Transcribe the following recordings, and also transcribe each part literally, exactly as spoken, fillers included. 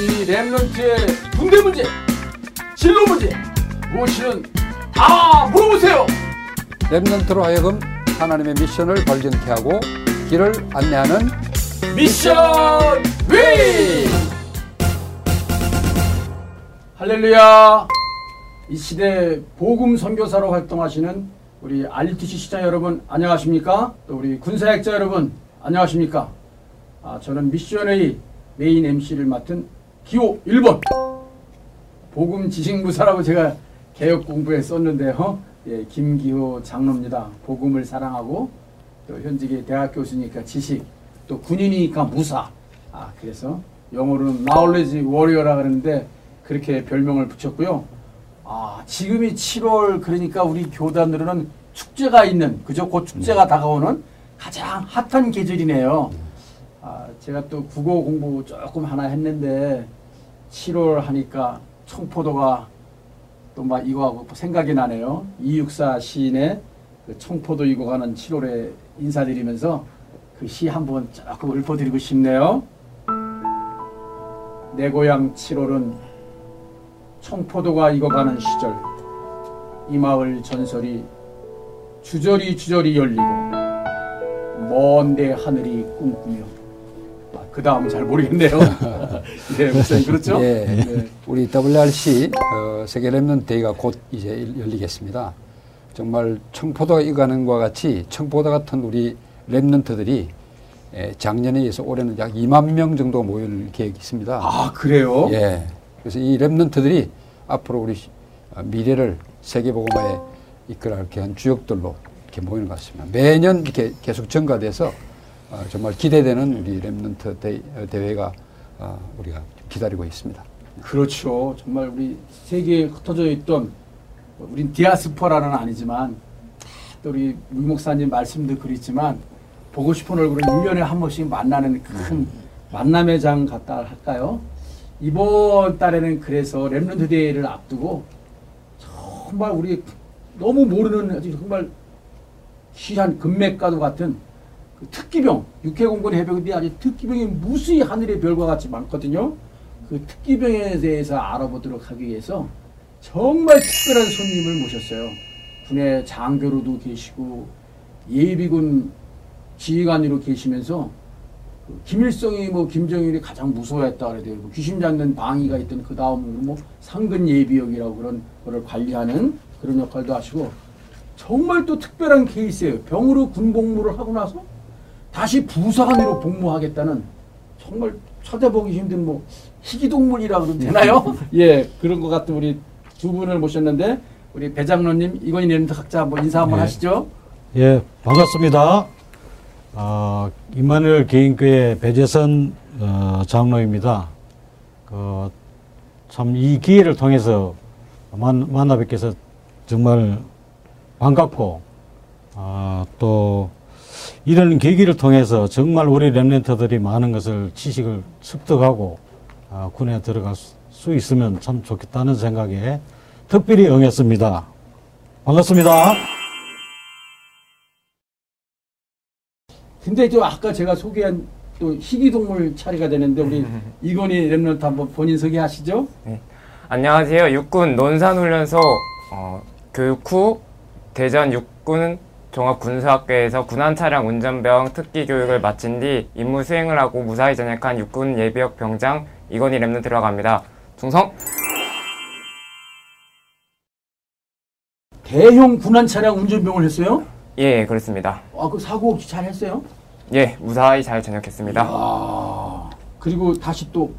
이 랩런트의 군대 문제, 진로 문제, 무엇이든 다 물어보세요. 랩런트로 하여금 하나님의 미션을 발견케 하고 길을 안내하는 미션웨이. 할렐루야. 이 시대 복음 선교사로 활동하시는 우리 알티씨 시청자 여러분 안녕하십니까? 또 우리 군사학자 여러분 안녕하십니까? 아, 저는 미션웨이 메인 엠씨를 맡은 기호 일 번 복음 지식무사라고 제가 개혁 공부에 썼는데요. 예, 김기호 장로입니다. 복음을 사랑하고 또 현직이 대학 교수니까 지식, 또 군인이니까 무사. 아, 그래서 영어로는 knowledge warrior라 그러는데 그렇게 별명을 붙였고요. 아, 지금이 칠월, 그러니까 우리 교단으로는 축제가 있는, 그죠? 곧 축제가 다가오는 가장 핫한 계절이네요. 아, 제가 또 국어 공부 조금 하나 했는데 칠월 하니까 청포도가 또 막 이거하고 생각이 나네요. 이육사 시인의 그 청포도 이고가는 칠월에 인사드리면서 그 시 한번 조금 읊어드리고 싶네요. 내 고향 칠월은 청포도가 익어가는 시절, 이 마을 전설이 주저리 주저리 열리고 먼 데 하늘이 꿈꾸며. 아, 그 다음 잘 모르겠네요. 네, 목사님 그렇죠? 예, 네. 우리 더블유알씨 어, 세계 렘넌트 데이가 곧 이제 열리겠습니다. 정말 청포도가 익어가는 것과 같이 청포도 같은 우리 렘넌트들이 작년에 의해서 올해는 약 이만 명 정도 모일 계획이 있습니다. 아, 그래요? 예. 그래서 이 렘넌트들이 앞으로 우리 미래를 세계복음화에 이끌어갈 한 주역들로 이렇게 모이는 것 같습니다. 매년 이렇게 계속 증가돼서 정말 기대되는 우리 렘넌트 대회가 우리가 기다리고 있습니다. 그렇죠. 정말 우리 세계에 흩어져 있던, 우린 디아스포라는 아니지만, 또 우리 목사님 말씀도 그렇지만, 보고 싶은 얼굴을 일 년에 한 번씩 만나는 큰 만남의 장 같다 할까요? 이번 달에는 그래서 렘넌트 데이를 앞두고 정말 우리 너무 모르는 정말 희한 금맥가도 같은 그 특기병, 육해공군 해병대 아주 특기병이 무수히 하늘의 별과 같이 많거든요. 그 특기병에 대해서 알아보도록 하기 위해서 정말 특별한 손님을 모셨어요. 군의 장교로도 계시고 예비군 지휘관으로 계시면서 김일성이 뭐 김정일이 가장 무서워했다 그래도 뭐 귀신 잡는 방위가 있던, 그 다음 뭐 상근 예비역이라고 그런 거를 관리하는 그런 역할도 하시고, 정말 또 특별한 케이스예요. 병으로 군 복무를 하고 나서 다시 부사관으로 복무하겠다는, 정말 찾아보기 힘든 뭐 희귀동물이라 그러면 되나요? 예, 그런 것 같은 우리 두 분을 모셨는데, 우리 배 장로님, 이건희 렘넌트 각자 한번 인사 한번 예. 하시죠. 예, 반갑습니다. 아, 임마누엘 개인교회 배재선 어, 장로입니다. 그, 참 이 기회를 통해서 만, 만나 뵙게 해서 정말 반갑고, 아, 또 이런 계기를 통해서 정말 우리 렘넌트들이 많은 것을, 지식을 습득하고 아, 군에 들어갈 수, 수 있으면 참 좋겠다는 생각에 특별히 응했습니다. 반갑습니다. 근데 또 아까 제가 소개한 또 희귀동물 차례가 되는데, 우리 이건희 렘넌트 한번 본인 소개하시죠. 네. 안녕하세요. 육군 논산훈련소 어, 교육 후 대전 육군 종합군사학교에서 군안차량 운전병 특기 교육을 마친 뒤 임무 수행을 하고 무사히 전역한 육군 예비역 병장 이건희 렘넌트로 갑니다. 충성! 대형 군안차량 운전병을 했어요? 예, 그렇습니다. 아, 그 사고 없이 잘 했어요? 예, 무사히 잘 전역했습니다. 아, 그리고 다시 또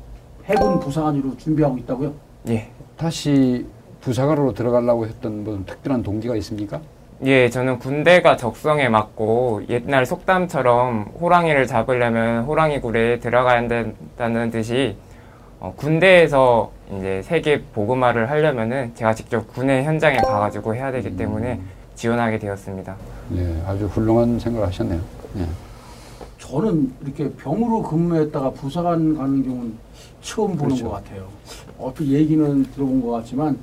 해군 부사관으로 준비하고 있다고요? 예. 다시 부사관으로 들어가려고 했던 무슨 특별한 동기가 있습니까? 예, 저는 군대가 적성에 맞고 옛날 속담처럼 호랑이를 잡으려면 호랑이 굴에 들어가야 한다는 듯이, 어, 군대에서 이제 세계 복음화를 하려면은 제가 직접 군의 현장에 가가지고 해야 되기 때문에 음. 지원하게 되었습니다. 네, 아주 훌륭한 생각을 하셨네요. 네. 저는 이렇게 병으로 근무했다가 부사관 가는 경우는 처음 보는 그렇죠. 것 같아요. 어떻게 얘기는 들어본 것 같지만,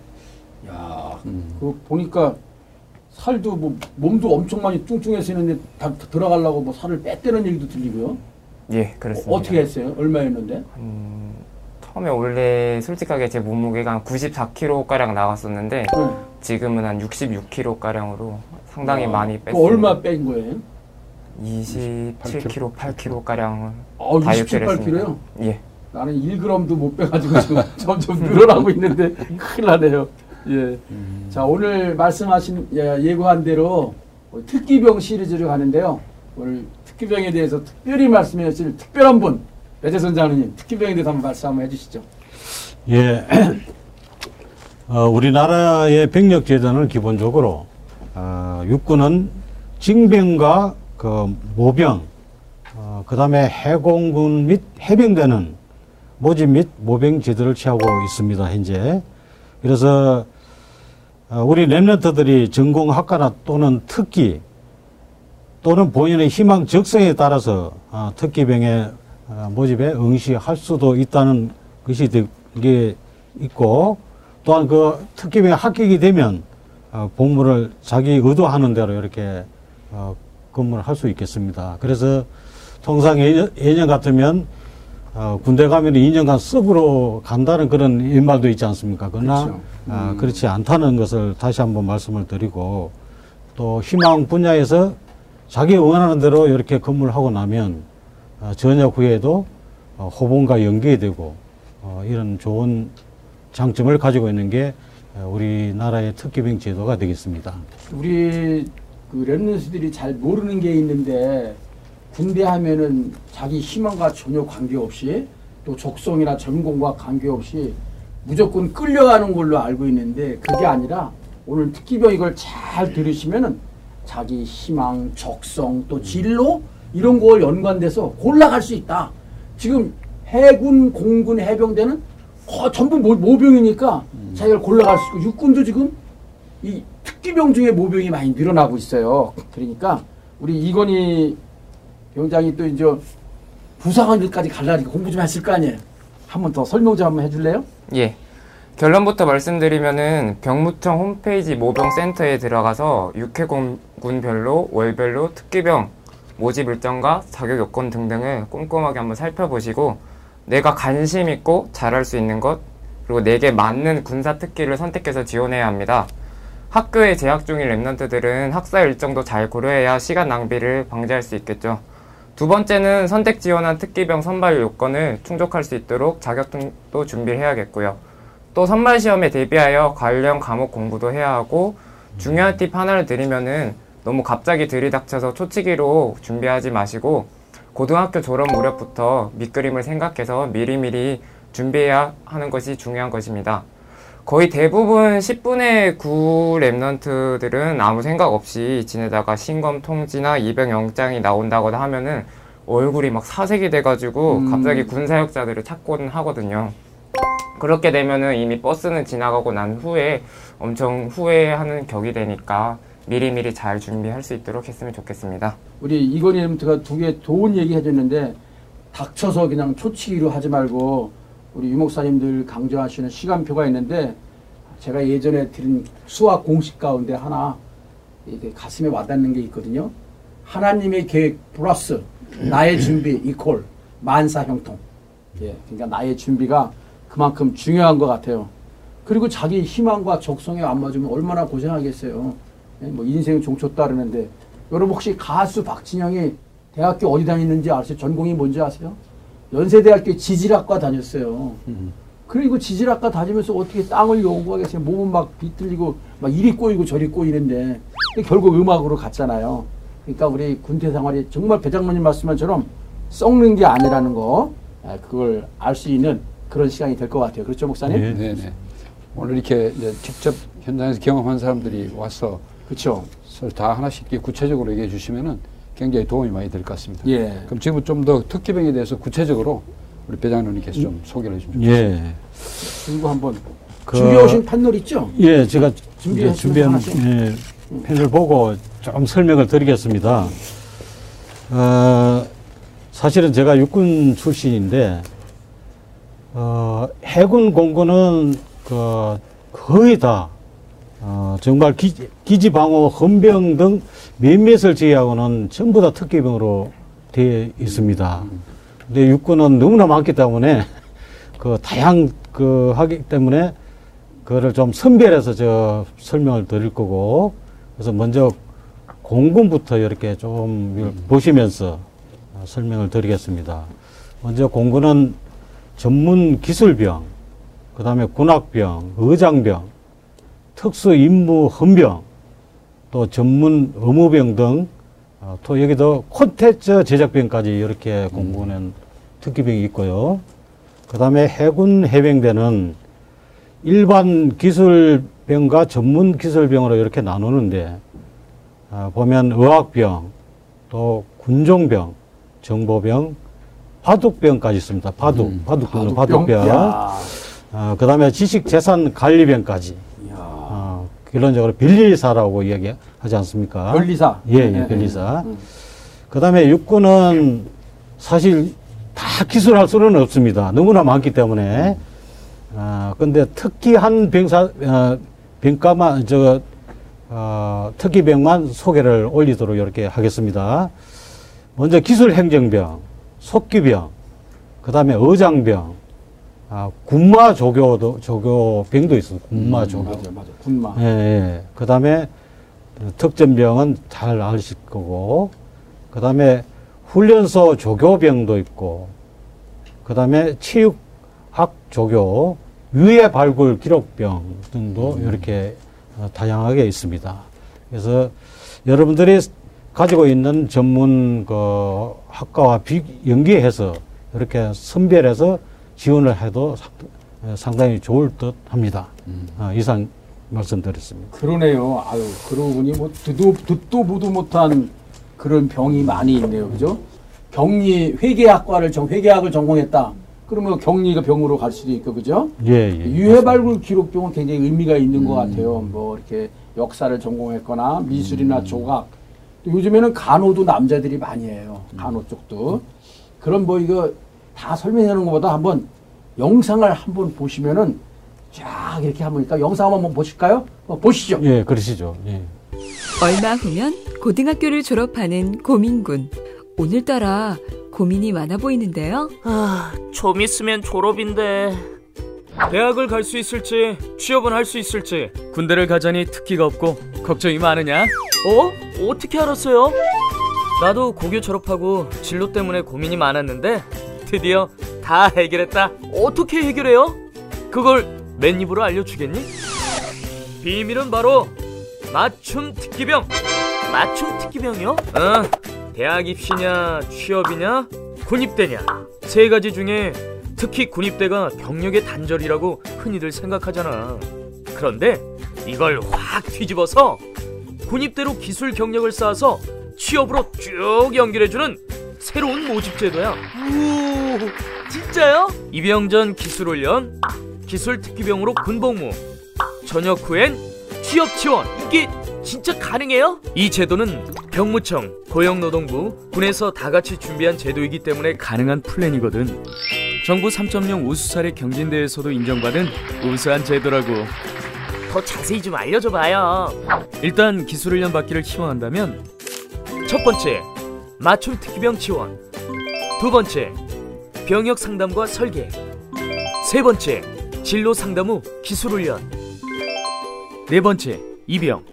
야, 음. 그 보니까 살도 뭐 몸도 엄청 많이 뚱뚱해서 있는데 다, 다 들어가려고 뭐 살을 뺐다는 얘기도 들리고요. 예, 그렇습니다. 어, 어떻게 했어요? 얼마였는데? 음, 처음에 원래 솔직하게 제 몸무게가 한 구십사 킬로그램가량 나갔었는데 음. 지금은 한 육십육 킬로그램가량으로 상당히 아, 많이 뺐어요. 얼마 뺀 거예요? 이십칠 킬로그램, 팔 킬로그램가량을 아, 다이어트를 했습니다. 예. 나는 일 그램도 못 빼가지고 지금 점점 늘어나고 있는데 큰일 나네요. 예. 음. 자, 오늘 말씀하신 예, 예고한 대로 특기병 시리즈를 가는데요. 오늘 특기병에 대해서 특별히 말씀해 주실 특별한 분, 배재선 장로님, 특기병에 대해서 한번 말씀 한번 해주시죠. 예. 어, 우리나라의 병력재단은 기본적으로 어, 육군은 징병과 그 모병, 어, 그 다음에 해공군 및 해병대는 모집 및 모병 제도를 취하고 있습니다, 현재. 그래서 어, 우리 랩런트들이 전공학과나 또는 특기 또는 본인의 희망 적성에 따라서 어, 특기병의 어, 모집에 응시할 수도 있다는 것이 되게 있고, 또한 그 특기병 합격이 되면 어, 복무를 자기 의도하는 대로 이렇게 어, 근무를 할 수 있겠습니다. 그래서 통상 예년, 예년 같으면 어, 군대 가면 이 년간 습으로 간다는 그런 일말도 있지 않습니까? 그러나 그렇죠. 음. 어, 그렇지 않다는 것을 다시 한번 말씀을 드리고, 또 희망 분야에서 자기 원하는 대로 이렇게 근무를 하고 나면 어, 전역 후에도 어, 호봉과 연계되고 어, 이런 좋은 장점을 가지고 있는 게 우리나라의 특기병 제도가 되겠습니다. 우리 그 랩런트들이 잘 모르는 게 있는데, 군대 하면은 자기 희망과 전혀 관계없이, 또 적성이나 전공과 관계없이 무조건 끌려가는 걸로 알고 있는데, 그게 아니라 오늘 특기병 이걸 잘 들으시면은 자기 희망, 적성, 또 진로 이런 걸 연관돼서 골라갈 수 있다. 지금 해군, 공군, 해병대는 거, 전부 모, 모병이니까 자기를 골라갈 수 있고, 육군도 지금 이 특기병 중에 모병이 많이 늘어나고 있어요. 그러니까 우리 이건희 병장이 또 이제 부사관 일까지 갈라니까 공부 좀 했을 거 아니에요. 한 번 더 설명 좀 한번 해줄래요? 예. 결론부터 말씀드리면은 병무청 홈페이지 모병센터에 들어가서 육해군별로 월별로 특기병 모집 일정과 자격 요건 등등을 꼼꼼하게 한번 살펴보시고, 내가 관심 있고 잘할 수 있는 것, 그리고 내게 맞는 군사 특기를 선택해서 지원해야 합니다. 학교에 재학 중인 랩런트들은 학사 일정도 잘 고려해야 시간 낭비를 방지할 수 있겠죠. 두 번째는 선택 지원한 특기병 선발 요건을 충족할 수 있도록 자격증도 준비를 해야겠고요. 또 선발 시험에 대비하여 관련 과목 공부도 해야 하고, 중요한 팁 하나를 드리면은 너무 갑자기 들이닥쳐서 초치기로 준비하지 마시고, 고등학교 졸업 무렵부터 밑그림을 생각해서 미리미리 준비해야 하는 것이 중요한 것입니다. 거의 대부분 십분의 구 랩런트들은 아무 생각 없이 지내다가 신검 통지나 입영영장이 나온다고 하면은 얼굴이 막 사색이 돼가지고 음. 갑자기 군사역자들을 찾곤 하거든요. 그렇게 되면은 이미 버스는 지나가고 난 후에 엄청 후회하는 격이 되니까 미리미리 잘 준비할 수 있도록 했으면 좋겠습니다. 우리 이건희 랩런트가 두 개 좋은 얘기 해줬는데, 닥쳐서 그냥 초치기로 하지 말고 우리 유 목사님들 강조하시는 시간표가 있는데, 제가 예전에 들은 수학 공식 가운데 하나 이게 가슴에 와닿는 게 있거든요. 하나님의 계획 플러스 나의 준비 이퀄 만사 형통. 예, 그러니까 나의 준비가 그만큼 중요한 것 같아요. 그리고 자기 희망과 적성에 안 맞으면 얼마나 고생하겠어요. 예, 뭐 인생 종초 따르는데. 여러분 혹시 가수 박진영이 대학교 어디 다니는지 아세요? 전공이 뭔지 아세요? 연세대학교 지질학과 다녔어요. 음. 그리고 지질학과 다니면서 어떻게 땅을 연구하겠어요? 몸은 막 비틀리고 막 이리 꼬이고 저리 꼬이는데, 결국 음악으로 갔잖아요. 그러니까 우리 군대 생활이 정말 배장로님 말씀처럼 썩는 게 아니라는 거, 그걸 알 수 있는 그런 시간이 될 것 같아요. 그렇죠, 목사님? 네, 네, 네. 오늘 이렇게 이제 직접 현장에서 경험한 사람들이 와서 그렇죠. 다 하나씩 구체적으로 얘기해 주시면은 굉장히 도움이 많이 될 것 같습니다. 예. 그럼 지금 좀 더 특기병에 대해서 구체적으로 우리 배장로님께서 좀 소개를 해주시면 좋겠습니다. 예. 그리고 한번 그 준비해 오신 패널 있죠? 예, 제가 준비해 준비한 예, 패널 보고 조금 설명을 드리겠습니다. 어, 사실은 제가 육군 출신인데 어, 해군 공군은 그 거의 다 어, 정말 기지, 기지 방어, 헌병 등 몇몇을 제외하고는 전부 다 특기병으로 되어 있습니다. 근데 육군은 너무나 많기 때문에 그 다양 그 하기 때문에 그거를 좀 선별해서 저 설명을 드릴 거고, 그래서 먼저 공군부터 이렇게 좀 음. 보시면서 설명을 드리겠습니다. 먼저 공군은 전문 기술병, 그 다음에 군악병, 의장병, 특수 임무 헌병, 또 전문 의무병 등, 또 여기도 콘텐츠 제작병까지 이렇게 공군은 특기병이 있고요. 그 다음에 해군 해병대는 일반 기술병과 전문 기술병으로 이렇게 나누는데, 보면 의학병, 또 군종병, 정보병, 바둑병까지 있습니다. 바둑, 음, 바둑병, 바둑병. 어, 그 다음에 지식재산관리병까지. 어, 결론적으로 변리사라고 이야기하지 않습니까? 변리사. 예, 예, 네, 변리사. 네. 그 다음에 육군은 사실 다 기술할 수는 없습니다. 너무나 많기 때문에. 아, 어, 근데 특기한 병사, 어, 병과만, 저, 어, 특기병만 소개를 올리도록 이렇게 하겠습니다. 먼저 기술행정병, 속기병, 그 다음에 의장병, 아, 군마 조교도, 조교병도 있습니다. 군마 조교. 음, 맞아, 맞아. 군마. 예, 예. 그 다음에 특전병은 잘 아실 거고, 그 다음에 훈련소 조교병도 있고, 그 다음에 체육학 조교, 유해 발굴 기록병 등도 이렇게 다양하게 있습니다. 그래서 여러분들이 가지고 있는 전문 그 학과와 비, 연계해서 이렇게 선별해서 지원을 해도 상당히 좋을 듯 합니다. 음. 어, 이상 말씀드렸습니다. 그러네요. 아유, 그러고 보니 뭐 듣도, 듣도 보도 못한 그런 병이 많이 있네요. 그죠? 격리, 회계학과를, 정, 회계학을 전공했다. 그러면 격리가 병으로 갈 수도 있고, 그죠? 예, 예. 유해발굴 기록병은 굉장히 의미가 있는 음. 것 같아요. 뭐 이렇게 역사를 전공했거나 미술이나 음. 조각. 요즘에는 간호도 남자들이 많이 해요. 간호 쪽도. 그럼 뭐 이거 다 설명하는 것보다 한번 영상을 한번 보시면은 쫙 이렇게 한번 일단 영상 한번 보실까요? 어, 보시죠. 예, 그러시죠. 예. 얼마 후면 고등학교를 졸업하는 고민군. 오늘따라 고민이 많아 보이는데요. 아, 좀 있으면 졸업인데. 대학을 갈 수 있을지, 취업은 할 수 있을지, 군대를 가자니 특기가 없고 걱정이 많으냐? 어? 어떻게 알았어요? 나도 고교 졸업하고 진로 때문에 고민이 많았는데 드디어 다 해결했다. 어떻게 해결해요? 그걸 맨입으로 알려주겠니? 비밀은 바로 맞춤 특기병! 맞춤 특기병이요? 응, 대학 입시냐, 취업이냐, 군입대냐, 세 가지 중에 특히 군입대가 경력의 단절이라고 흔히들 생각하잖아. 그런데 이걸 확 뒤집어서 군입대로 기술 경력을 쌓아서 취업으로 쭉 연결해주는 새로운 모집 제도야. 오, 진짜요? 입영 전 기술훈련, 기술특기병으로 군복무, 전역 후엔 취업지원. 이게 진짜 가능해요? 이 제도는 병무청, 고용노동부, 군에서 다 같이 준비한 제도이기 때문에 가능한 플랜이거든. 정부 삼 점 영 우수사례 경진대회에서도 인정받은 우수한 제도라고. 더 자세히 좀 알려줘봐요. 일단 기술훈련 받기를 희망한다면 첫 번째, 맞춤 특기병 지원. 두 번째, 병역 상담과 설계. 세 번째, 진로 상담 후 기술훈련. 네 번째, 입영.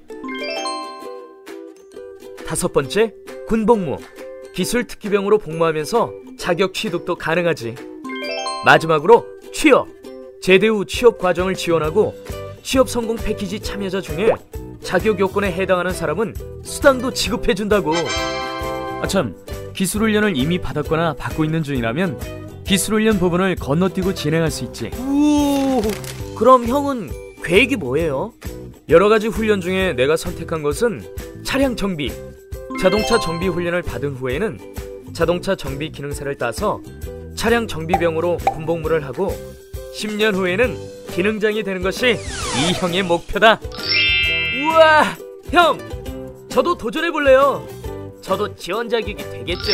다섯 번째, 군복무. 기술 특기병으로 복무하면서 자격 취득도 가능하지. 마지막으로 취업! 제대 후 취업 과정을 지원하고 취업 성공 패키지 참여자 중에 자격 요건에 해당하는 사람은 수당도 지급해준다고. 아참, 기술훈련을 이미 받았거나 받고 있는 중이라면 기술훈련 부분을 건너뛰고 진행할 수 있지. 오, 그럼 형은 계획이 뭐예요? 여러가지 훈련 중에 내가 선택한 것은 차량 정비, 자동차 정비 훈련을 받은 후에는 자동차 정비 기능사를 따서 차량 정비병으로 군복무를 하고 십 년 후에는 기능장이 되는 것이 이 형의 목표다. 우와, 형! 저도 도전해볼래요. 저도 지원 자격이 되겠죠?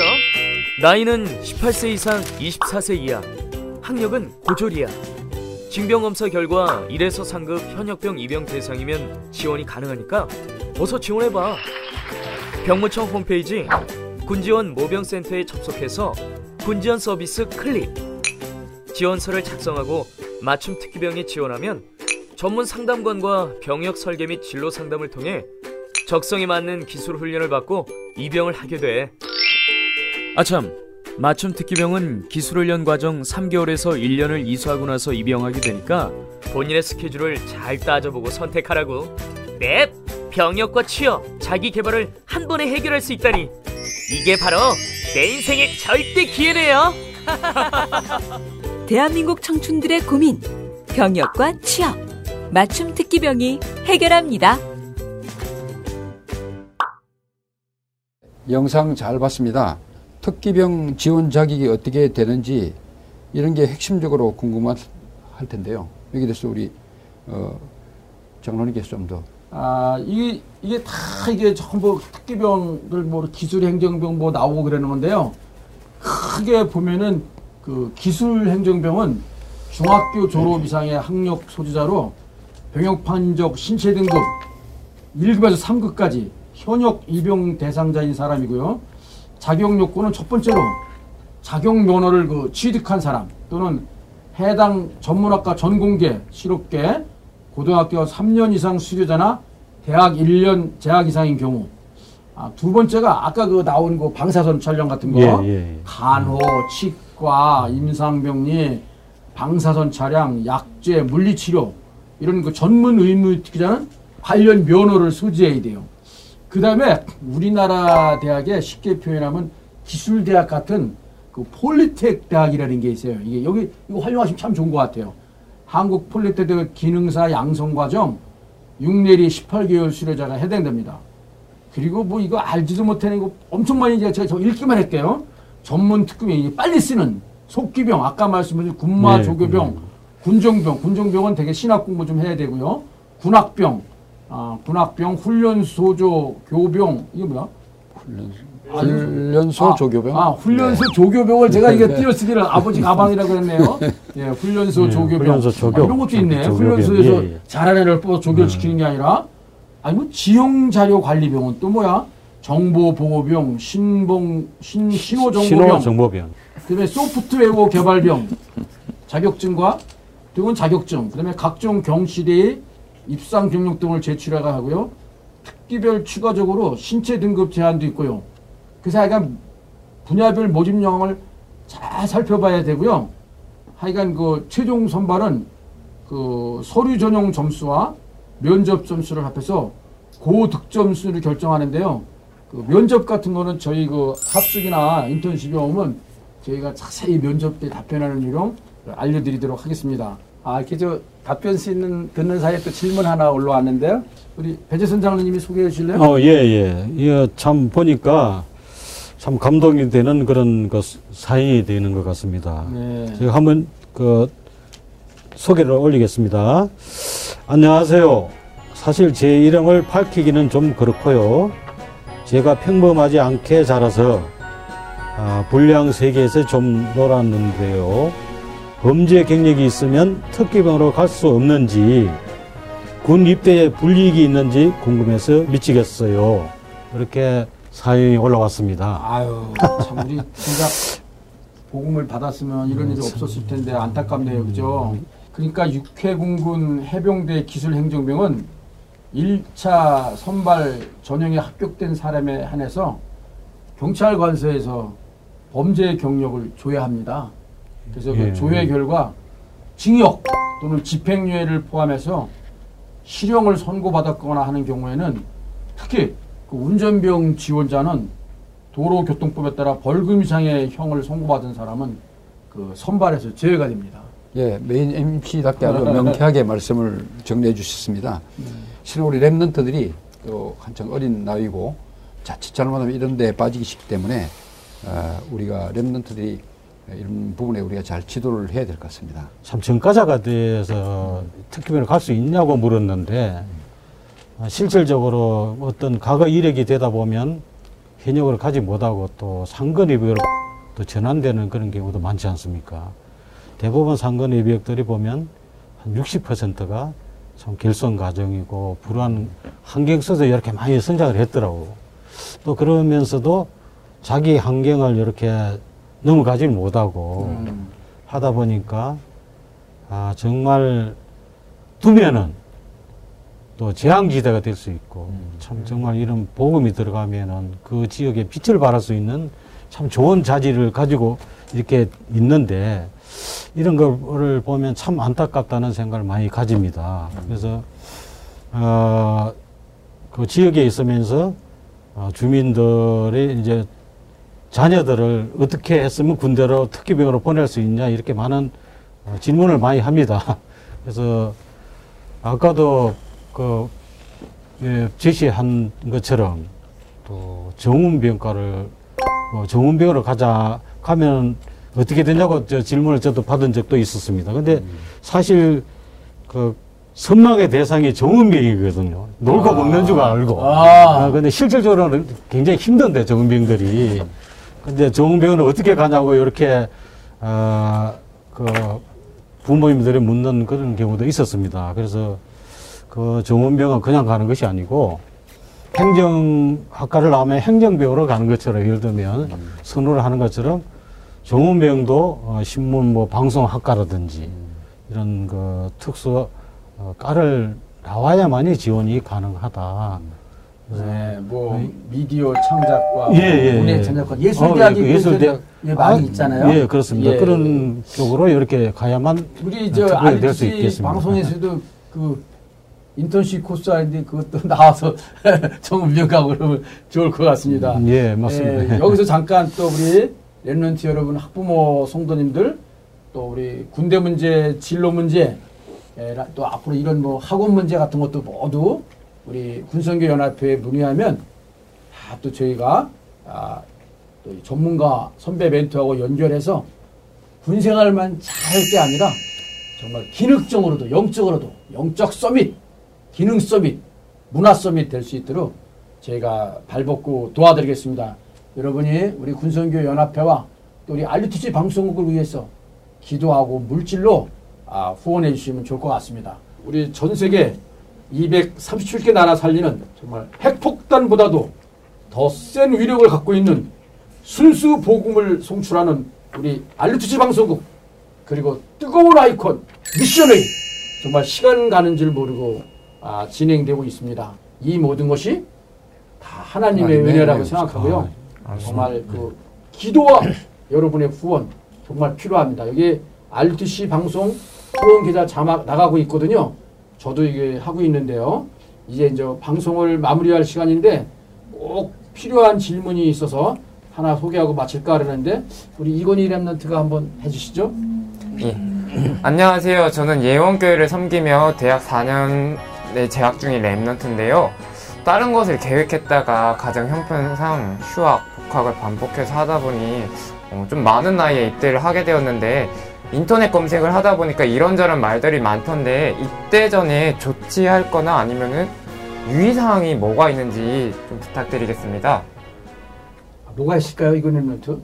나이는 십팔 세 이상 이십사 세 이하, 학력은 고졸이야. 징병검사 결과 일에서 상급 현역병 입영 대상이면 지원이 가능하니까 어서 지원해봐. 병무청 홈페이지 군지원 모병센터에 접속해서 군지원 서비스 클릭. 지원서를 작성하고 맞춤 특기병에 지원하면 전문 상담관과 병역 설계 및 진로 상담을 통해 적성에 맞는 기술 훈련을 받고 입영을 하게 돼. 아참, 맞춤 특기병은 기술 훈련 과정 삼 개월에서 일 년을 이수하고 나서 입영하게 되니까 본인의 스케줄을 잘 따져보고 선택하라고. 넵! 병역과 취업, 자기 개발을 한 번에 해결할 수 있다니, 이게 바로 내 인생의 절대 기회네요. 대한민국 청춘들의 고민, 병역과 취업, 맞춤 특기병이 해결합니다. 영상 잘 봤습니다. 특기병 지원 자격이 어떻게 되는지 이런 게 핵심적으로 궁금할 텐데요. 여기에 대해서 우리 어, 장로님께서 좀 더. 아, 이게, 이게 다 이게 전부 특기병들 뭐 기술 행정병 뭐 나오고 그러는 건데요. 크게 보면은 그 기술 행정병은 중학교 졸업 이상의 학력 소지자로 병역 판적 신체 등급 일 급에서 삼 급까지 현역 입영 대상자인 사람이고요. 자격 요건은 첫 번째로 자격 면허를 그 취득한 사람 또는 해당 전문학과 전공계, 실업계, 고등학교 삼 년 이상 수료자나 대학 일 년 재학 이상인 경우. 아, 두 번째가 아까 그 나온 그 방사선 촬영 같은 거, 예, 예, 예. 간호, 치과, 임상병리, 방사선 차량, 약제, 물리치료 이런 그 전문 의무 특기자는 관련 면허를 소지해야 돼요. 그 다음에 우리나라 대학에 쉽게 표현하면 기술대학 같은 그 폴리텍 대학이라는 게 있어요. 이게 여기 이거 활용하시면 참 좋은 것 같아요. 한국 폴리텍 기능사 양성과정 육 내리 십팔 개월 수료자가 해당됩니다. 그리고 뭐 이거 알지도 못하는 거 엄청 많이 제가 저 읽기만 할게요. 전문 특급이 빨리 쓰는 속기병, 아까 말씀드린 군마 조교병, 네, 네. 군종병, 군종병은 되게 신학 공부 좀 해야 되고요. 군악병, 아, 군악병, 훈련소조 교병, 이게 뭐야? 훈련소. 아, 훈련소 아, 조교병? 아, 훈련소 네. 조교병을 제가 이게 띄어쓰기를 아버지 가방이라고 했네요. 예, 훈련소 네, 조교병. 훈련소 조교. 아, 이런 것도 있네. 조교병. 훈련소에서 예, 예. 잘하는 애를 뽑아서 조교시키는 게 아니라, 아니, 뭐, 지형자료관리병은 또 뭐야? 정보보호병, 신봉, 신, 신호정보병. 신호정보병. 그 다음에 소프트웨어 개발병. 자격증과, 등은 자격증. 그 다음에 각종 경시대의 입상 경력 등을 제출해가 하고요. 특기별 추가적으로 신체 등급 제한도 있고요. 그래서 하여간 분야별 모집 영향을 잘 살펴봐야 되고요. 하여간 그 최종 선발은 그 서류 전용 점수와 면접 점수를 합해서 고득점수를 결정하는데요. 그 면접 같은 거는 저희 그 합숙이나 인턴십이 오면 저희가 자세히 면접 때 답변하는 내용 알려드리도록 하겠습니다. 아, 이렇게 저 답변 쓰는 듣는 사이에 또 질문 하나 올라왔는데요. 우리 배재선 장로님이 소개해 주실래요? 어, 예, 예. 이거 참 보니까 참 감동이 되는 그런 그 사연이 되는 것 같습니다. 네. 제가 한번 그 소개를 올리겠습니다. 안녕하세요. 사실 제 이름을 밝히기는 좀 그렇고요. 제가 평범하지 않게 자라서 아, 불량 세계에서 좀 놀았는데요. 범죄 경력이 있으면 특기병으로 갈 수 없는지, 군 입대에 불이익이 있는지 궁금해서 미치겠어요. 이렇게 사연이 올라왔습니다. 아유, 참, 우리 진짜 복음을 받았으면 이런 일이 없었을 텐데 안타깝네요. 그죠? 그러니까 육해공군 해병대 기술행정병은 일 차 선발 전형에 합격된 사람에 한해서 경찰관서에서 범죄 경력을 조회합니다. 그래서 예, 그 조회 결과 징역 또는 집행유예를 포함해서 실형을 선고받았거나 하는 경우에는 특히 그 운전병 지원자는 도로교통법에 따라 벌금 이상의 형을 선고받은 사람은 그 선발에서 제외가 됩니다. 예, 메인 엠씨답게 아주 명쾌하게 말씀을 정리해 주셨습니다. 음. 실은 우리 랩런트들이 또 한창 어린 나이고 자칫 잘못하면 이런 데에 빠지기 쉽기 때문에 어, 우리가 랩런트들이 이런 부분에 우리가 잘 지도를 해야 될 것 같습니다. 참 전과자가 돼서 특기병을 갈 수 있냐고 물었는데 실질적으로 어떤 과거 이력이 되다 보면 현역을 가지 못하고 또 상근예비역으로 또 전환되는 그런 경우도 많지 않습니까? 대부분 상근예비역들이 보면 한 육십 퍼센트가 참 결손 가정이고 불안 환경 속에서 이렇게 많이 성장을 했더라고. 또 그러면서도 자기 환경을 이렇게 넘어가질 못하고 음. 하다 보니까 아, 정말 두면은 또 재앙지대가 될 수 있고 음. 참 정말 이런 보험이 들어가면은 그 지역에 빛을 발할 수 있는 참 좋은 자질을 가지고 이렇게 있는데 이런 거를 보면 참 안타깝다는 생각을 많이 가집니다. 그래서 어, 그 지역에 있으면서 어, 주민들의 이제 자녀들을 어떻게 했으면 군대로 특기병으로 보낼 수 있냐 이렇게 많은 어, 질문을 많이 합니다. 그래서 아까도 그 예, 제시한 것처럼 또 정훈병과를 어, 정훈병으로 가자 가면 어떻게 되냐고 저 질문을 저도 받은 적도 있었습니다. 근데 음. 사실 그 선망의 대상이 정은병이거든요. 놀고 아. 먹는 줄 알고. 아. 아, 근데 실질적으로는 굉장히 힘든데, 정은병들이. 근데 정은병은 어떻게 가냐고 이렇게, 아, 그, 부모님들이 묻는 그런 경우도 있었습니다. 그래서 그 정은병은 그냥 가는 것이 아니고, 행정학과를 나오면 행정병으로 가는 것처럼, 예를 들면, 선호를 하는 것처럼, 정은병도 어, 신문 뭐 방송학과라든지, 이런 그 특수, 어, 과를 나와야만이 지원이 가능하다. 네, 뭐 미디어 창작과 예, 예, 문예 전략과 예술대학이 어, 예, 예술대학 예, 많이 아, 있잖아요. 예, 그렇습니다. 예. 그런 쪽으로 이렇게 가야만 우리 저 알티씨 방송에서도 그 인턴십 코스 하는데 그것도 나와서 정은병하고 그러면 좋을 것 같습니다. 음, 예, 맞습니다. 예, 여기서 잠깐 또 우리 랩런트 여러분, 학부모 성도님들, 또 우리 군대 문제, 진로 문제. 예, 또 앞으로 이런 뭐 학원 문제 같은 것도 모두 우리 군선교 연합회에 문의하면 아, 또 저희가 아, 또 전문가 선배 멘토하고 연결해서 군생활만 잘할 게 아니라 정말 기능적으로도 영적으로도 영적 서밋, 기능 서밋, 문화 서밋 될 수 있도록 저희가 발벗고 도와드리겠습니다. 여러분이 우리 군선교 연합회와 또 우리 알티씨 방송국을 위해서 기도하고 물질로 아, 후원해 주시면 좋을 것 같습니다. 우리 전 세계 이백삼십칠 개 나라 살리는 정말 핵폭탄보다도 더 센 위력을 갖고 있는 순수 복음을 송출하는 우리 알티씨 방송국, 그리고 뜨거운 아이콘 미션웨이, 정말 시간 가는 줄 모르고 아, 진행되고 있습니다. 이 모든 것이 다 하나님의 아, 네, 은혜라고 네, 생각하고요. 아, 정말 그 기도와 여러분의 후원 정말 필요합니다. 여기 알티씨 방송 후원 계좌 자막 나가고 있거든요. 저도 이게 하고 있는데요. 이제 이제 방송을 마무리할 시간인데 꼭 필요한 질문이 있어서 하나 소개하고 마칠까 하는데 우리 이건희 랩런트가 한번 해주시죠. 예. 안녕하세요. 저는 예원교회를 섬기며 대학 사 년에 재학 중인 랩런트인데요. 다른 것을 계획했다가 가정 형편상 휴학, 복학을 반복해서 하다 보니 어, 좀 많은 나이에 입대를 하게 되었는데 인터넷 검색을 하다 보니까 이런저런 말들이 많던데 입대 전에 조치할 거나 아니면은 유의사항이 뭐가 있는지 좀 부탁드리겠습니다. 뭐가 있을까요, 이건희 랩런트?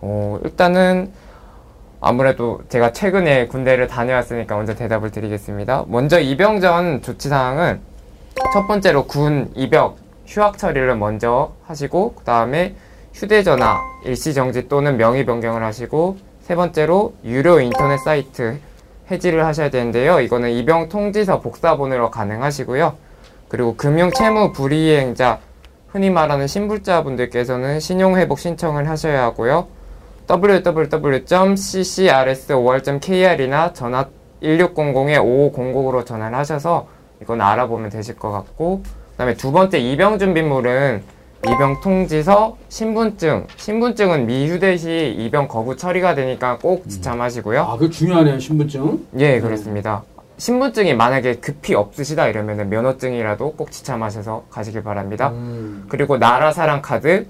어, 일단은 아무래도 제가 최근에 군대를 다녀왔으니까 먼저 대답을 드리겠습니다. 먼저 입영 전 조치사항은 첫 번째로 군 입역, 휴학 처리를 먼저 하시고 그 다음에 휴대전화, 일시정지 또는 명의 변경을 하시고 세 번째로 유료 인터넷 사이트 해지를 하셔야 되는데요. 이거는 입영 통지서 복사본으로 가능하시고요. 그리고 금융 채무 불이행자, 흔히 말하는 신불자분들께서는 신용회복 신청을 하셔야 하고요. 더블유 더블유 더블유 점 씨씨알에스 오알 점 케이알이나 전화 일육공공 오오공공으로 전화를 하셔서 이건 알아보면 되실 것 같고, 그 다음에 두 번째 입영 준비물은 입영 통지서, 신분증. 신분증은 미휴대 시 입영 거부 처리가 되니까 꼭 지참하시고요. 아, 그거 중요하네요, 신분증. 예, 그렇습니다. 신분증이 만약에 급히 없으시다 이러면 면허증이라도 꼭 지참하셔서 가시길 바랍니다. 음. 그리고 나라 사랑 카드,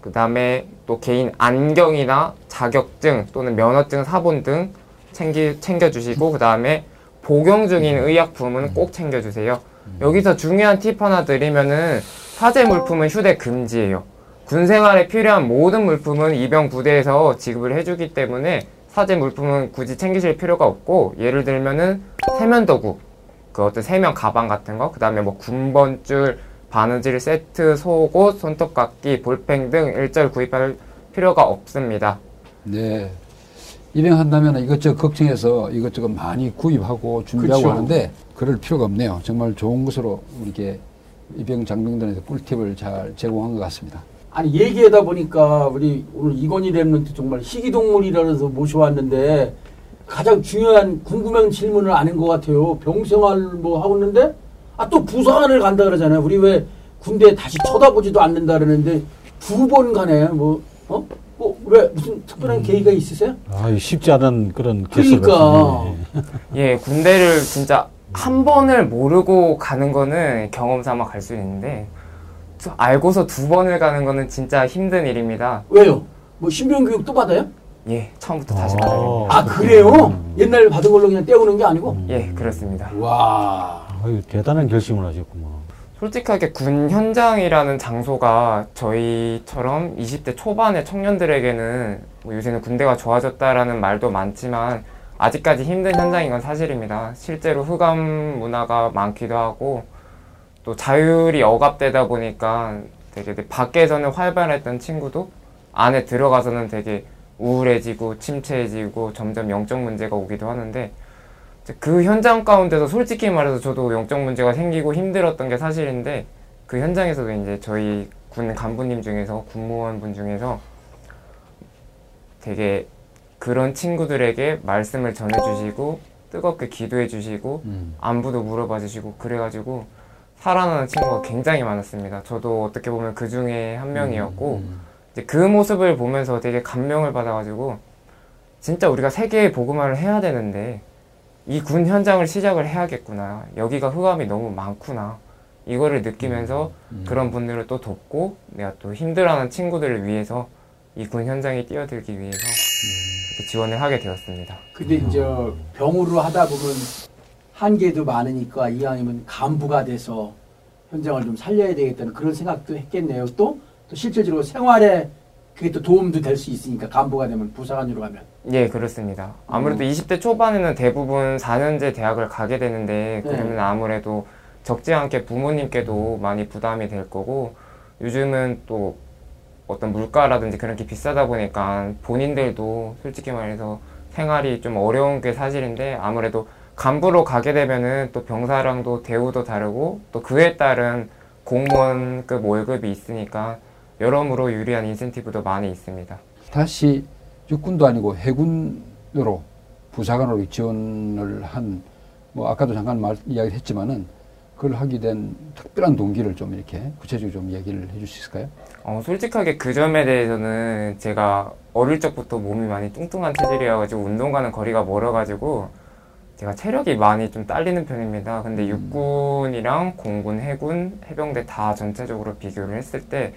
그 다음에 또 개인 안경이나 자격증 또는 면허증 사본 등 챙기, 챙겨주시고, 그 다음에 복용 중인 의약품은 꼭 챙겨주세요. 여기서 중요한 팁 하나 드리면은 사제 물품은 휴대 금지예요. 군 생활에 필요한 모든 물품은 입영 부대에서 지급을 해주기 때문에 사제 물품은 굳이 챙기실 필요가 없고, 예를 들면은 세면도구, 그 어떤 세면 가방 같은 거, 그 다음에 뭐 군번줄, 바느질 세트, 속옷, 손톱깎이, 볼펜 등 일절 구입할 필요가 없습니다. 네. 일행한다면 이것저것 걱정해서 이것저것 많이 구입하고 준비하고 그쵸. 하는데 그럴 필요가 없네요. 정말 좋은 것으로 우리게 이병 장병단에서 꿀팁을 잘 제공한 것 같습니다. 아니 얘기하다 보니까 우리 오늘 이건희 랩런트 정말 희귀동물이라서 모셔왔는데 가장 중요한 궁금한 질문을 아는 것 같아요. 병생활 뭐 하고 있는데 아 또 부사관을 간다 그러잖아요. 우리 왜 군대 다시 쳐다보지도 않는다 그러는데 두 번 가네. 뭐 어? 뭐 왜 무슨 특별한 음. 계기가 있으세요? 아 쉽지 않은 그런 그러니까 예. 예 군대를 진짜 한 번을 모르고 가는 거는 경험 삼아 갈 수 있는데 알고서 두 번을 가는 거는 진짜 힘든 일입니다. 왜요? 뭐 신병 교육 또 받아요? 예, 처음부터 다시 아 받아야 됩니다. 아 그래요? 음. 옛날 받은 걸로 그냥 떼우는 게 아니고? 음. 예, 그렇습니다. 와, 아유, 대단한 결심을 하셨구만. 솔직하게 군 현장이라는 장소가 저희처럼 이십 대 초반의 청년들에게는 뭐 요새는 군대가 좋아졌다라는 말도 많지만 아직까지 힘든 현장인 건 사실입니다. 실제로 흑암 문화가 많기도 하고 또 자율이 억압되다 보니까 되게 밖에서는 활발했던 친구도 안에 들어가서는 되게 우울해지고 침체해지고 점점 영적 문제가 오기도 하는데 그 현장 가운데서 솔직히 말해서 저도 영적 문제가 생기고 힘들었던 게 사실인데 그 현장에서도 이제 저희 군 간부님 중에서 군무원분 중에서 되게 그런 친구들에게 말씀을 전해주시고 뜨겁게 기도해주시고 음. 안부도 물어봐주시고 그래가지고 살아나는 친구가 굉장히 많았습니다. 저도 어떻게 보면 그 중에 한 명이었고 음. 이제 그 모습을 보면서 되게 감명을 받아가지고 진짜 우리가 세계의 복음화를 해야 되는데 이 군 현장을 시작을 해야겠구나. 여기가 흑암이 너무 많구나. 이거를 느끼면서 음. 그런 분들을 또 돕고 내가 또 힘들어하는 친구들을 위해서 이 군 현장에 뛰어들기 위해서 음. 지원을 하게 되었습니다. 근데 이제 병으로 하다 보면 한계도 많으니까 이왕이면 간부가 돼서 현장을 좀 살려야 되겠다는 그런 생각도 했겠네요. 또, 또 실질적으로 생활에 그게 또 도움도 될 수 있으니까 간부가 되면 부사관으로 가면. 예, 그렇습니다. 아무래도 음. 이십 대 초반에는 대부분 사 년제 대학을 가게 되는데 그러면 네. 아무래도 적지 않게 부모님께도 많이 부담이 될 거고 요즘은 또 어떤 물가라든지 그런 게 비싸다 보니까 본인들도 솔직히 말해서 생활이 좀 어려운 게 사실인데 아무래도 간부로 가게 되면은 또 병사랑도 대우도 다르고 또 그에 따른 공무원급 월급이 있으니까 여러모로 유리한 인센티브도 많이 있습니다. 다시 육군도 아니고 해군으로 부사관으로 지원을 한 뭐 아까도 잠깐 말 이야기했지만은 그걸 하게 된 특별한 동기를 좀 이렇게 구체적으로 좀 얘기를 해줄 수 있을까요? 어, 솔직하게 그 점에 대해서는 제가 어릴 적부터 몸이 많이 뚱뚱한 체질이어가지고 운동과는 거리가 멀어가지고 제가 체력이 많이 좀 딸리는 편입니다. 근데 음. 육군이랑 공군, 해군, 해병대 다 전체적으로 비교를 했을 때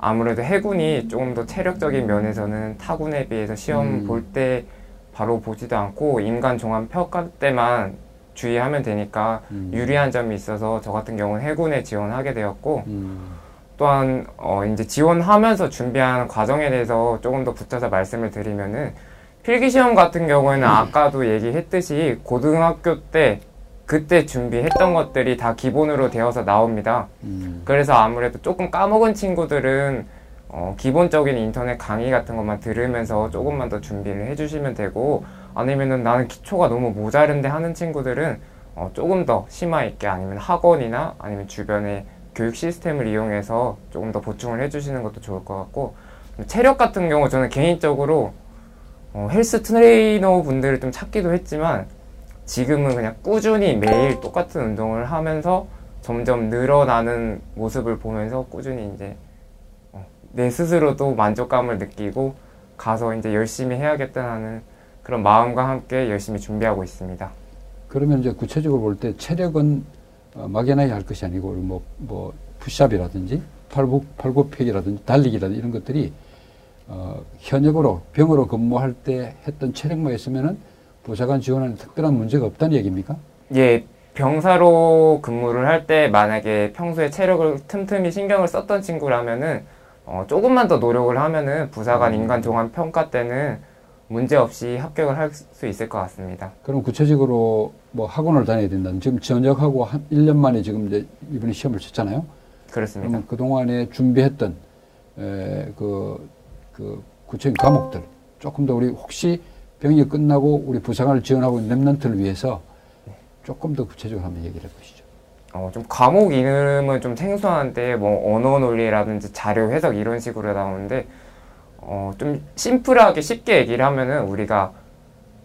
아무래도 해군이 조금 더 체력적인 면에서는 타군에 비해서 시험 음. 볼 때 바로 보지도 않고 인간 종합 평가 때만 주의하면 되니까 음. 유리한 점이 있어서 저 같은 경우는 해군에 지원하게 되었고 음. 또한 어 이제 지원하면서 준비한 과정에 대해서 조금 더 붙여서 말씀을 드리면은 필기시험 같은 경우에는 음. 아까도 얘기했듯이 고등학교 때 그때 준비했던 것들이 다 기본으로 되어서 나옵니다. 음. 그래서 아무래도 조금 까먹은 친구들은 어 기본적인 인터넷 강의 같은 것만 들으면서 조금만 더 준비를 해주시면 되고 아니면은 나는 기초가 너무 모자른데 하는 친구들은 어, 조금 더 심화 있게 아니면 학원이나 아니면 주변의 교육 시스템을 이용해서 조금 더 보충을 해주시는 것도 좋을 것 같고 체력 같은 경우 저는 개인적으로 어, 헬스 트레이너 분들을 좀 찾기도 했지만 지금은 그냥 꾸준히 매일 똑같은 운동을 하면서 점점 늘어나는 모습을 보면서 꾸준히 이제 어, 내 스스로도 만족감을 느끼고 가서 이제 열심히 해야겠다는 그런 마음과 함께 열심히 준비하고 있습니다. 그러면 이제 구체적으로 볼 때 체력은 어, 막연하게 할 것이 아니고 뭐, 뭐 푸시업이라든지 팔굽, 팔굽혀기라든지 달리기라든지 이런 것들이 어, 현역으로 병으로 근무할 때 했던 체력만 있으면은 부사관 지원하는 특별한 문제가 없다는 얘기입니까? 예, 병사로 근무를 할 때 만약에 평소에 체력을 틈틈이 신경을 썼던 친구라면은 어, 조금만 더 노력을 하면은 부사관 음. 인간 종합 평가 때는 문제없이 합격을 할 수 있을 것 같습니다. 그럼 구체적으로 뭐 학원을 다녀야 된다면 지금 전역하고 한 일 년 만에 지금 이제 이번에 시험을 쳤잖아요. 그렇습니다. 그러면 그동안에 준비했던 에, 그, 그 구체적인 과목들 조금 더 우리 혹시 병이 끝나고 우리 부상을 지원하고 있는 렘넌트를 위해서 조금 더 구체적으로 한번 얘기를 해보시죠. 어, 좀 과목 이름은 좀 생소한데 뭐 언어 논리라든지 자료 해석 이런 식으로 나오는데 어, 좀 심플하게 쉽게 얘기를 하면은 우리가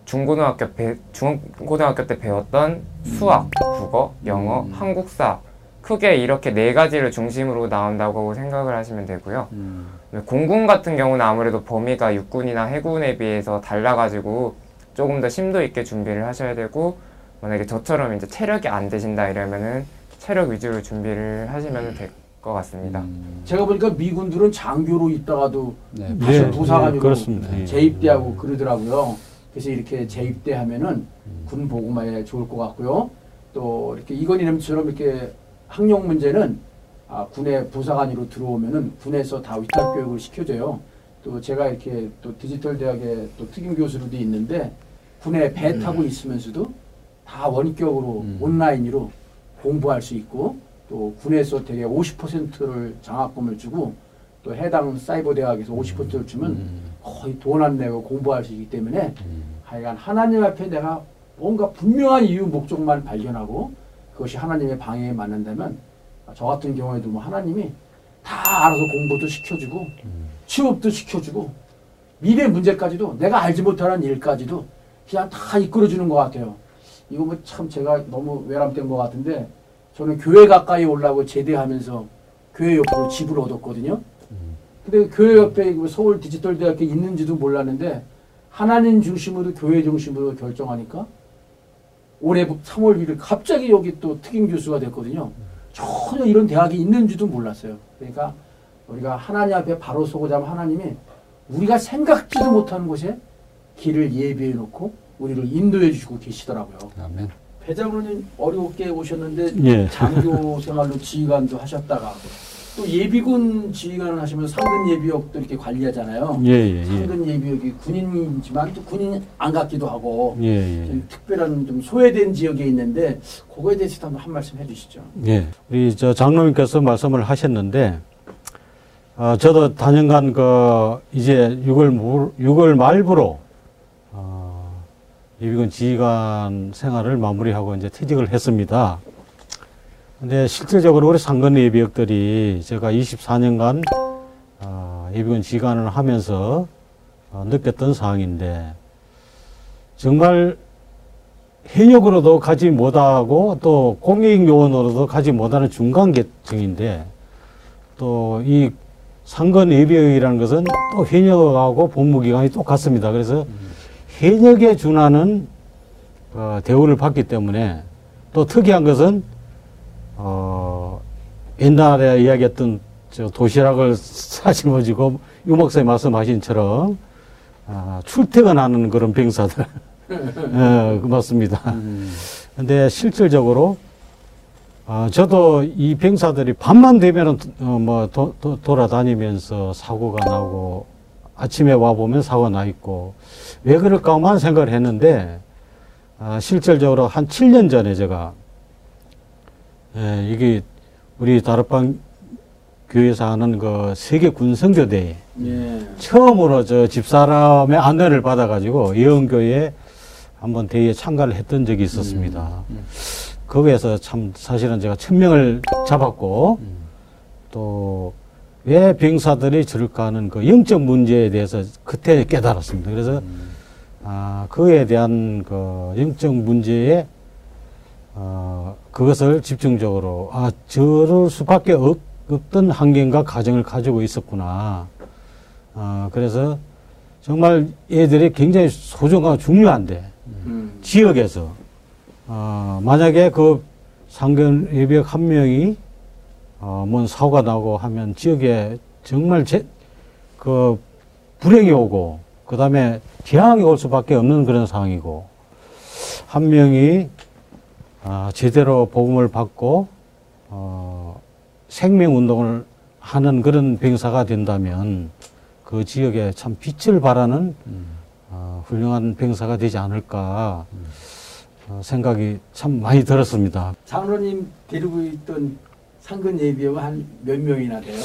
중고등학교 배, 중고등학교 때 배웠던 수학, 국어, 영어, 음. 한국사 크게 이렇게 네 가지를 중심으로 나온다고 생각을 하시면 되고요. 음. 공군 같은 경우는 아무래도 범위가 육군이나 해군에 비해서 달라가지고 조금 더 심도 있게 준비를 하셔야 되고, 만약에 저처럼 이제 체력이 안 되신다 이러면은 체력 위주로 준비를 하시면 될 것 같습니다. 음. 제가 보니까 미군들은 장교로 있다가도 네. 다시 네. 부사관으로 네. 재입대하고 네. 그러더라고요. 그래서 이렇게 재입대하면은 군 보고만에 좋을 것 같고요. 또 이렇게 이건희 님처럼 이렇게 학력 문제는 아, 군의 부사관으로 들어오면은 군에서 다 위탁 교육을 시켜줘요. 또 제가 이렇게 또 디지털 대학에 또 특임 교수로도 있는데 군에 배 타고 있으면서도 다 원격으로 음. 온라인으로 공부할 수 있고 또 군에서 대개 오십 퍼센트를 장학금을 주고 또 해당 사이버 대학에서 오십 퍼센트를 주면 음. 거의 돈 안 내고 공부할 수 있기 때문에 음. 하여간 하나님 앞에 내가 뭔가 분명한 이유 목적만 발견하고 그것이 하나님의 방해에 맞는다면 저 같은 경우에도 뭐 하나님이 다 알아서 공부도 시켜주고 음. 취업도 시켜주고 미래 문제까지도 내가 알지 못하는 일까지도 그냥 다 이끌어주는 것 같아요. 이거 뭐 참 제가 너무 외람된 것 같은데 저는 교회 가까이 올라고 제대하면서 교회 옆으로 집을 얻었거든요. 근데 교회 옆에 서울 디지털 대학교 있는지도 몰랐는데 하나님 중심으로 교회 중심으로 결정하니까 올해 삼월 일일 갑자기 여기 또 특임 교수가 됐거든요. 전혀 이런 대학이 있는지도 몰랐어요. 그러니까 우리가 하나님 앞에 바로 서고자 하면 하나님이 우리가 생각지도 못하는 곳에 길을 예비해 놓고 우리를 인도해 주시고 계시더라고요. 아멘. 배장로님 어렵게 오셨는데 예. 장교 생활로 지휘관도 하셨다가 또 예비군 지휘관을 하시면 상근 예비역도 이렇게 관리하잖아요. 예, 예, 예. 상근 예비역이 군인이지만 또 군인 안 같기도 하고 예, 예. 좀 특별한 좀 소외된 지역에 있는데 그거에 대해서 한번 한 말씀 해주시죠. 예, 우리 저 장로님께서 말씀을 하셨는데 어, 저도 단연간 그 이제 유월 말부로 어, 예비군 지휘관 생활을 마무리하고 이제 퇴직을 했습니다. 근데 실질적으로 우리 상근 예비역들이 제가 이십사 년간 예비군 지휘관을 하면서 느꼈던 사항인데 정말 현역으로도 가지 못하고 또 공익 요원으로도 가지 못하는 중간 계층인데 또 이 상근 예비역이라는 것은 또 현역하고 복무 기간이 똑같습니다. 그래서 현역에 준하는 대우를 받기 때문에 또 특이한 것은 어, 옛날에 이야기했던 저 도시락을 싸집어지고 유 목사님 말씀하신처럼 아, 출퇴근하는 그런 병사들 예, 맞습니다. 그런데 음. 실질적으로 어, 저도 이 병사들이 밤만 되면은 어, 뭐 도, 도, 돌아다니면서 사고가 나고 아침에 와 보면 사고 나 있고 왜 그럴까만 생각을 했는데 아, 실질적으로 한 칠 년 전에 제가 예, 이게 우리 다락방 교회에서 하는 그 세계 군성교대에 예. 처음으로 저 집사람의 안내를 받아가지고 예언교회에 한번 대회에 참가를 했던 적이 있었습니다. 음, 음. 거기에서 참 사실은 제가 천명을 잡았고 음. 또 왜 병사들이 저럴까 하는 그 영적 문제에 대해서 그때 깨달았습니다. 그래서 음. 아, 그에 대한 그 영적 문제에 어, 그것을 집중적으로 아 저럴 수밖에 없, 없던 환경과 가정을 가지고 있었구나. 아, 그래서 정말 애들이 굉장히 소중하고 중요한데 음. 지역에서 어, 만약에 그 상근 예비역 한 명이 어, 뭔 사고가 나고 하면 지역에 정말 제, 그 불행이 오고 그 다음에 재앙이 올 수밖에 없는 그런 상황이고 한 명이 아, 제대로 복음을 받고 어, 생명운동을 하는 그런 병사가 된다면 그 지역에 참 빛을 발하는 음. 어, 훌륭한 병사가 되지 않을까 음. 어, 생각이 참 많이 들었습니다. 장로님 데리고 있던 상근 예비역은 한 몇 명이나 돼요?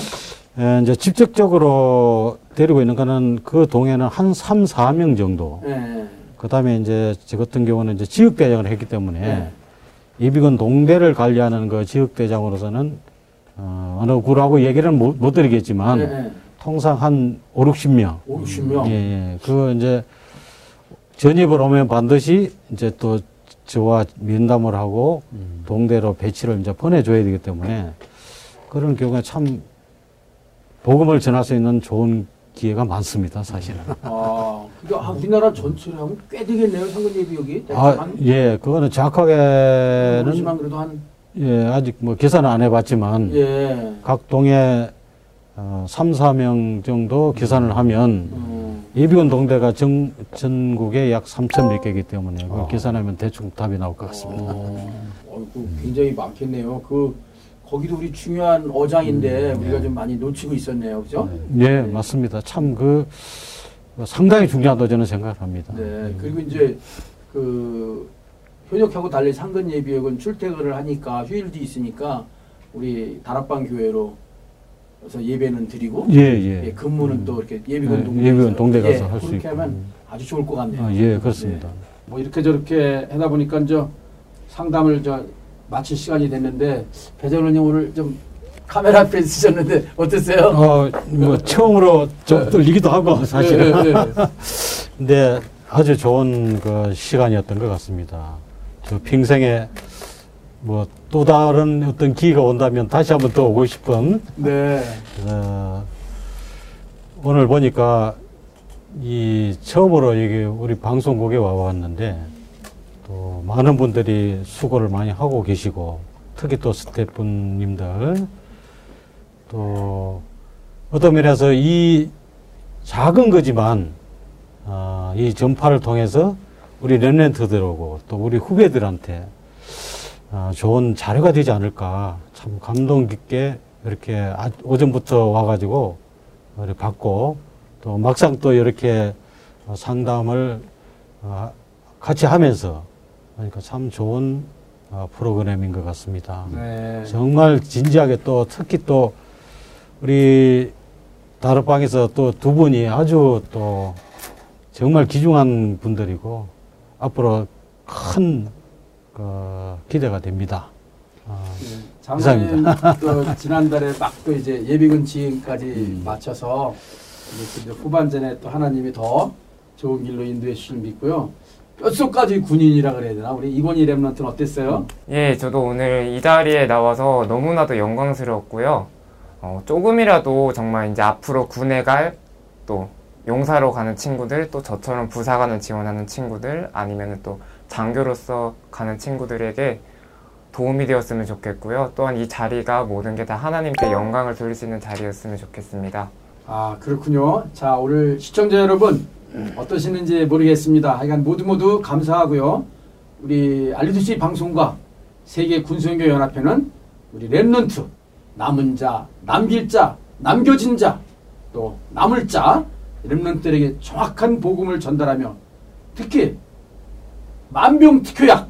예, 이제 직접적으로 데리고 있는 거는 그 동에는 한 삼, 사 명 정도. 예. 그 다음에 이제 저 같은 경우는 이제 지역대장을 했기 때문에 네. 예비군 동대를 관리하는 그 지역대장으로서는 어, 어느 구라고 얘기를 못, 못 드리겠지만 네. 통상 한 오륙십 명. 오륙십 명? 예, 예. 그 이제 전입을 오면 반드시 이제 또 저와 면담을 하고 음. 동대로 배치를 이제 보내줘야 되기 때문에 그런 경우에 참 복음을 전할 수 있는 좋은 기회가 많습니다, 사실은. 아, 그러니까 우리나라 전체를 하면 꽤 되겠네요, 상근예비역이. 아, 예, 그거는 정확하게는. 그렇지만 그래도 한. 예, 아직 뭐 계산은 안 해봤지만. 예. 각 동에 어, 삼, 사 명 정도 계산을 하면 음. 예비군 동대가 정, 전국에 약 삼천 몇 개이기 때문에 아. 그걸 계산하면 대충 답이 나올 것 같습니다. 어, 어이구, 굉장히 많겠네요. 그. 거기도 우리 중요한 어장인데 음, 네. 우리가 좀 많이 놓치고 있었네요, 그죠? 네, 네, 네. 맞습니다. 참 그 상당히 중요하다고 저는 생각을 합니다. 네, 음. 그리고 이제 그 현역하고 달리 상근 예비역은 출퇴근을 하니까 휴일도 있으니까 우리 다락방 교회로 그래서 예배는 드리고 예, 예. 예 근무는 음. 또 이렇게 예비군 네, 동대 예비군 동대 가서 예, 할 수 있고 그렇게 하면 아주 좋을 것 같네요. 아, 예, 그렇습니다. 네. 뭐 이렇게 저렇게 하다 보니까 이제 상담을 저 마칠 시간이 됐는데 배재선님 오늘 좀 카메라 앞에 있으셨는데 어땠어요? 어, 뭐 처음으로 좀 떨리기도 하고 사실은. 네, 네, 네. 근데 아주 좋은 그 시간이었던 것 같습니다. 저 평생에 뭐 또 다른 어떤 기회가 온다면 다시 한번 또 오고 싶은. 네. 어, 오늘 보니까 이 처음으로 여기 우리 방송국에 와봤는데. 또 많은 분들이 수고를 많이 하고 계시고 특히 또 스태프분님들 또 어떤 면에서 이 작은 거지만 어, 이 전파를 통해서 우리 렘넌트들하고 또 우리 후배들한테 어, 좋은 자료가 되지 않을까 참 감동 깊게 이렇게 오전부터 와가지고 이렇게 받고 또 막상 또 이렇게 상담을 어, 같이 하면서 그러니까 참 좋은 프로그램인 것 같습니다. 네. 정말 진지하게 또 특히 또 우리 다락방에서 또 두 분이 아주 또 정말 귀중한 분들이고 앞으로 큰 그 기대가 됩니다. 어, 네. 장사님 또 지난달에 막 또 이제 예비군 지인까지 음. 마쳐서 이제 후반전에 또 하나님이 더 좋은 길로 인도해 주실 믿고요. 뼛속까지 군인이라 그래야 되나? 우리 이건희 랩런트는 어땠어요? 예, 저도 오늘 이 자리에 나와서 너무나도 영광스러웠고요. 어, 조금이라도 정말 이제 앞으로 군에 갈 또 용사로 가는 친구들, 또 저처럼 부사관을 지원하는 친구들, 아니면 또 장교로서 가는 친구들에게 도움이 되었으면 좋겠고요. 또한 이 자리가 모든 게 다 하나님께 영광을 돌릴 수 있는 자리였으면 좋겠습니다. 아, 그렇군요. 자, 오늘 시청자 여러분. 어떠시는지 모르겠습니다. 하여간 모두 모두 감사하고요. 우리 알리투씨 방송과 세계 군수행교연합회는 우리 렘넌트, 남은 자, 남길 자, 남겨진 자, 또 남을 자, 렘넌트들에게 정확한 복음을 전달하며 특히 만병특효약,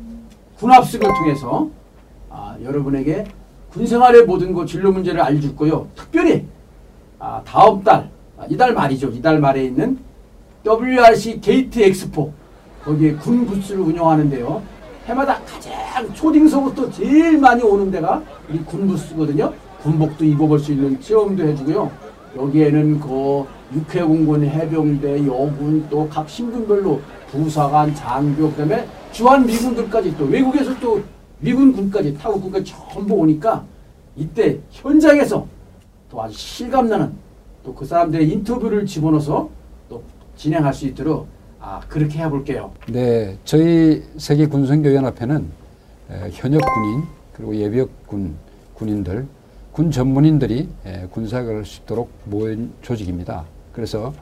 군합숙을 통해서 아, 여러분에게 군생활의 모든 것, 진로 문제를 알려줄고요. 특별히 아, 다음 달, 아, 이달 말이죠. 이달 말에 있는 더블유알씨 게이트 엑스포 거기에 군 부스를 운영하는데요. 해마다 가장 초딩서부터 제일 많이 오는 데가 이 군 부스거든요. 군복도 입어볼 수 있는 체험도 해주고요. 여기에는 그 육해공군, 해병대, 여군 또 각 신분별로 부사관, 장교 그다음에 주한 미군들까지 또 외국에서 또 미군 군까지 타국 군까지 전부 오니까 이때 현장에서 또 아주 실감나는 또 그 사람들의 인터뷰를 집어넣어서 또 진행할 수 있도록 아, 그렇게 해볼게요. 네, 저희 세계군수행교연합회는 현역군인 그리고 예비역군 군인들, 군 전문인들이 에, 군사학을 할 수 있도록 모인 조직입니다. 그래서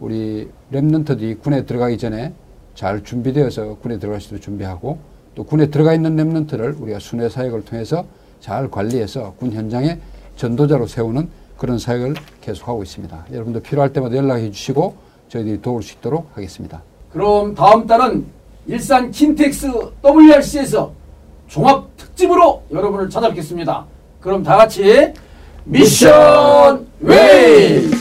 우리 렘넌트들이 군에 들어가기 전에 잘 준비되어서 군에 들어갈 수도 준비하고 또 군에 들어가 있는 렘넌트를 우리가 순회 사역을 통해서 잘 관리해서 군 현장에 전도자로 세우는 그런 사역을 계속하고 있습니다. 여러분도 필요할 때마다 연락해 주시고 저희들이 도울 수 있도록 하겠습니다. 그럼 다음 달은 일산 킨텍스 더블유알씨에서 종합특집으로 여러분을 찾아뵙겠습니다. 그럼 다같이 미션웨이!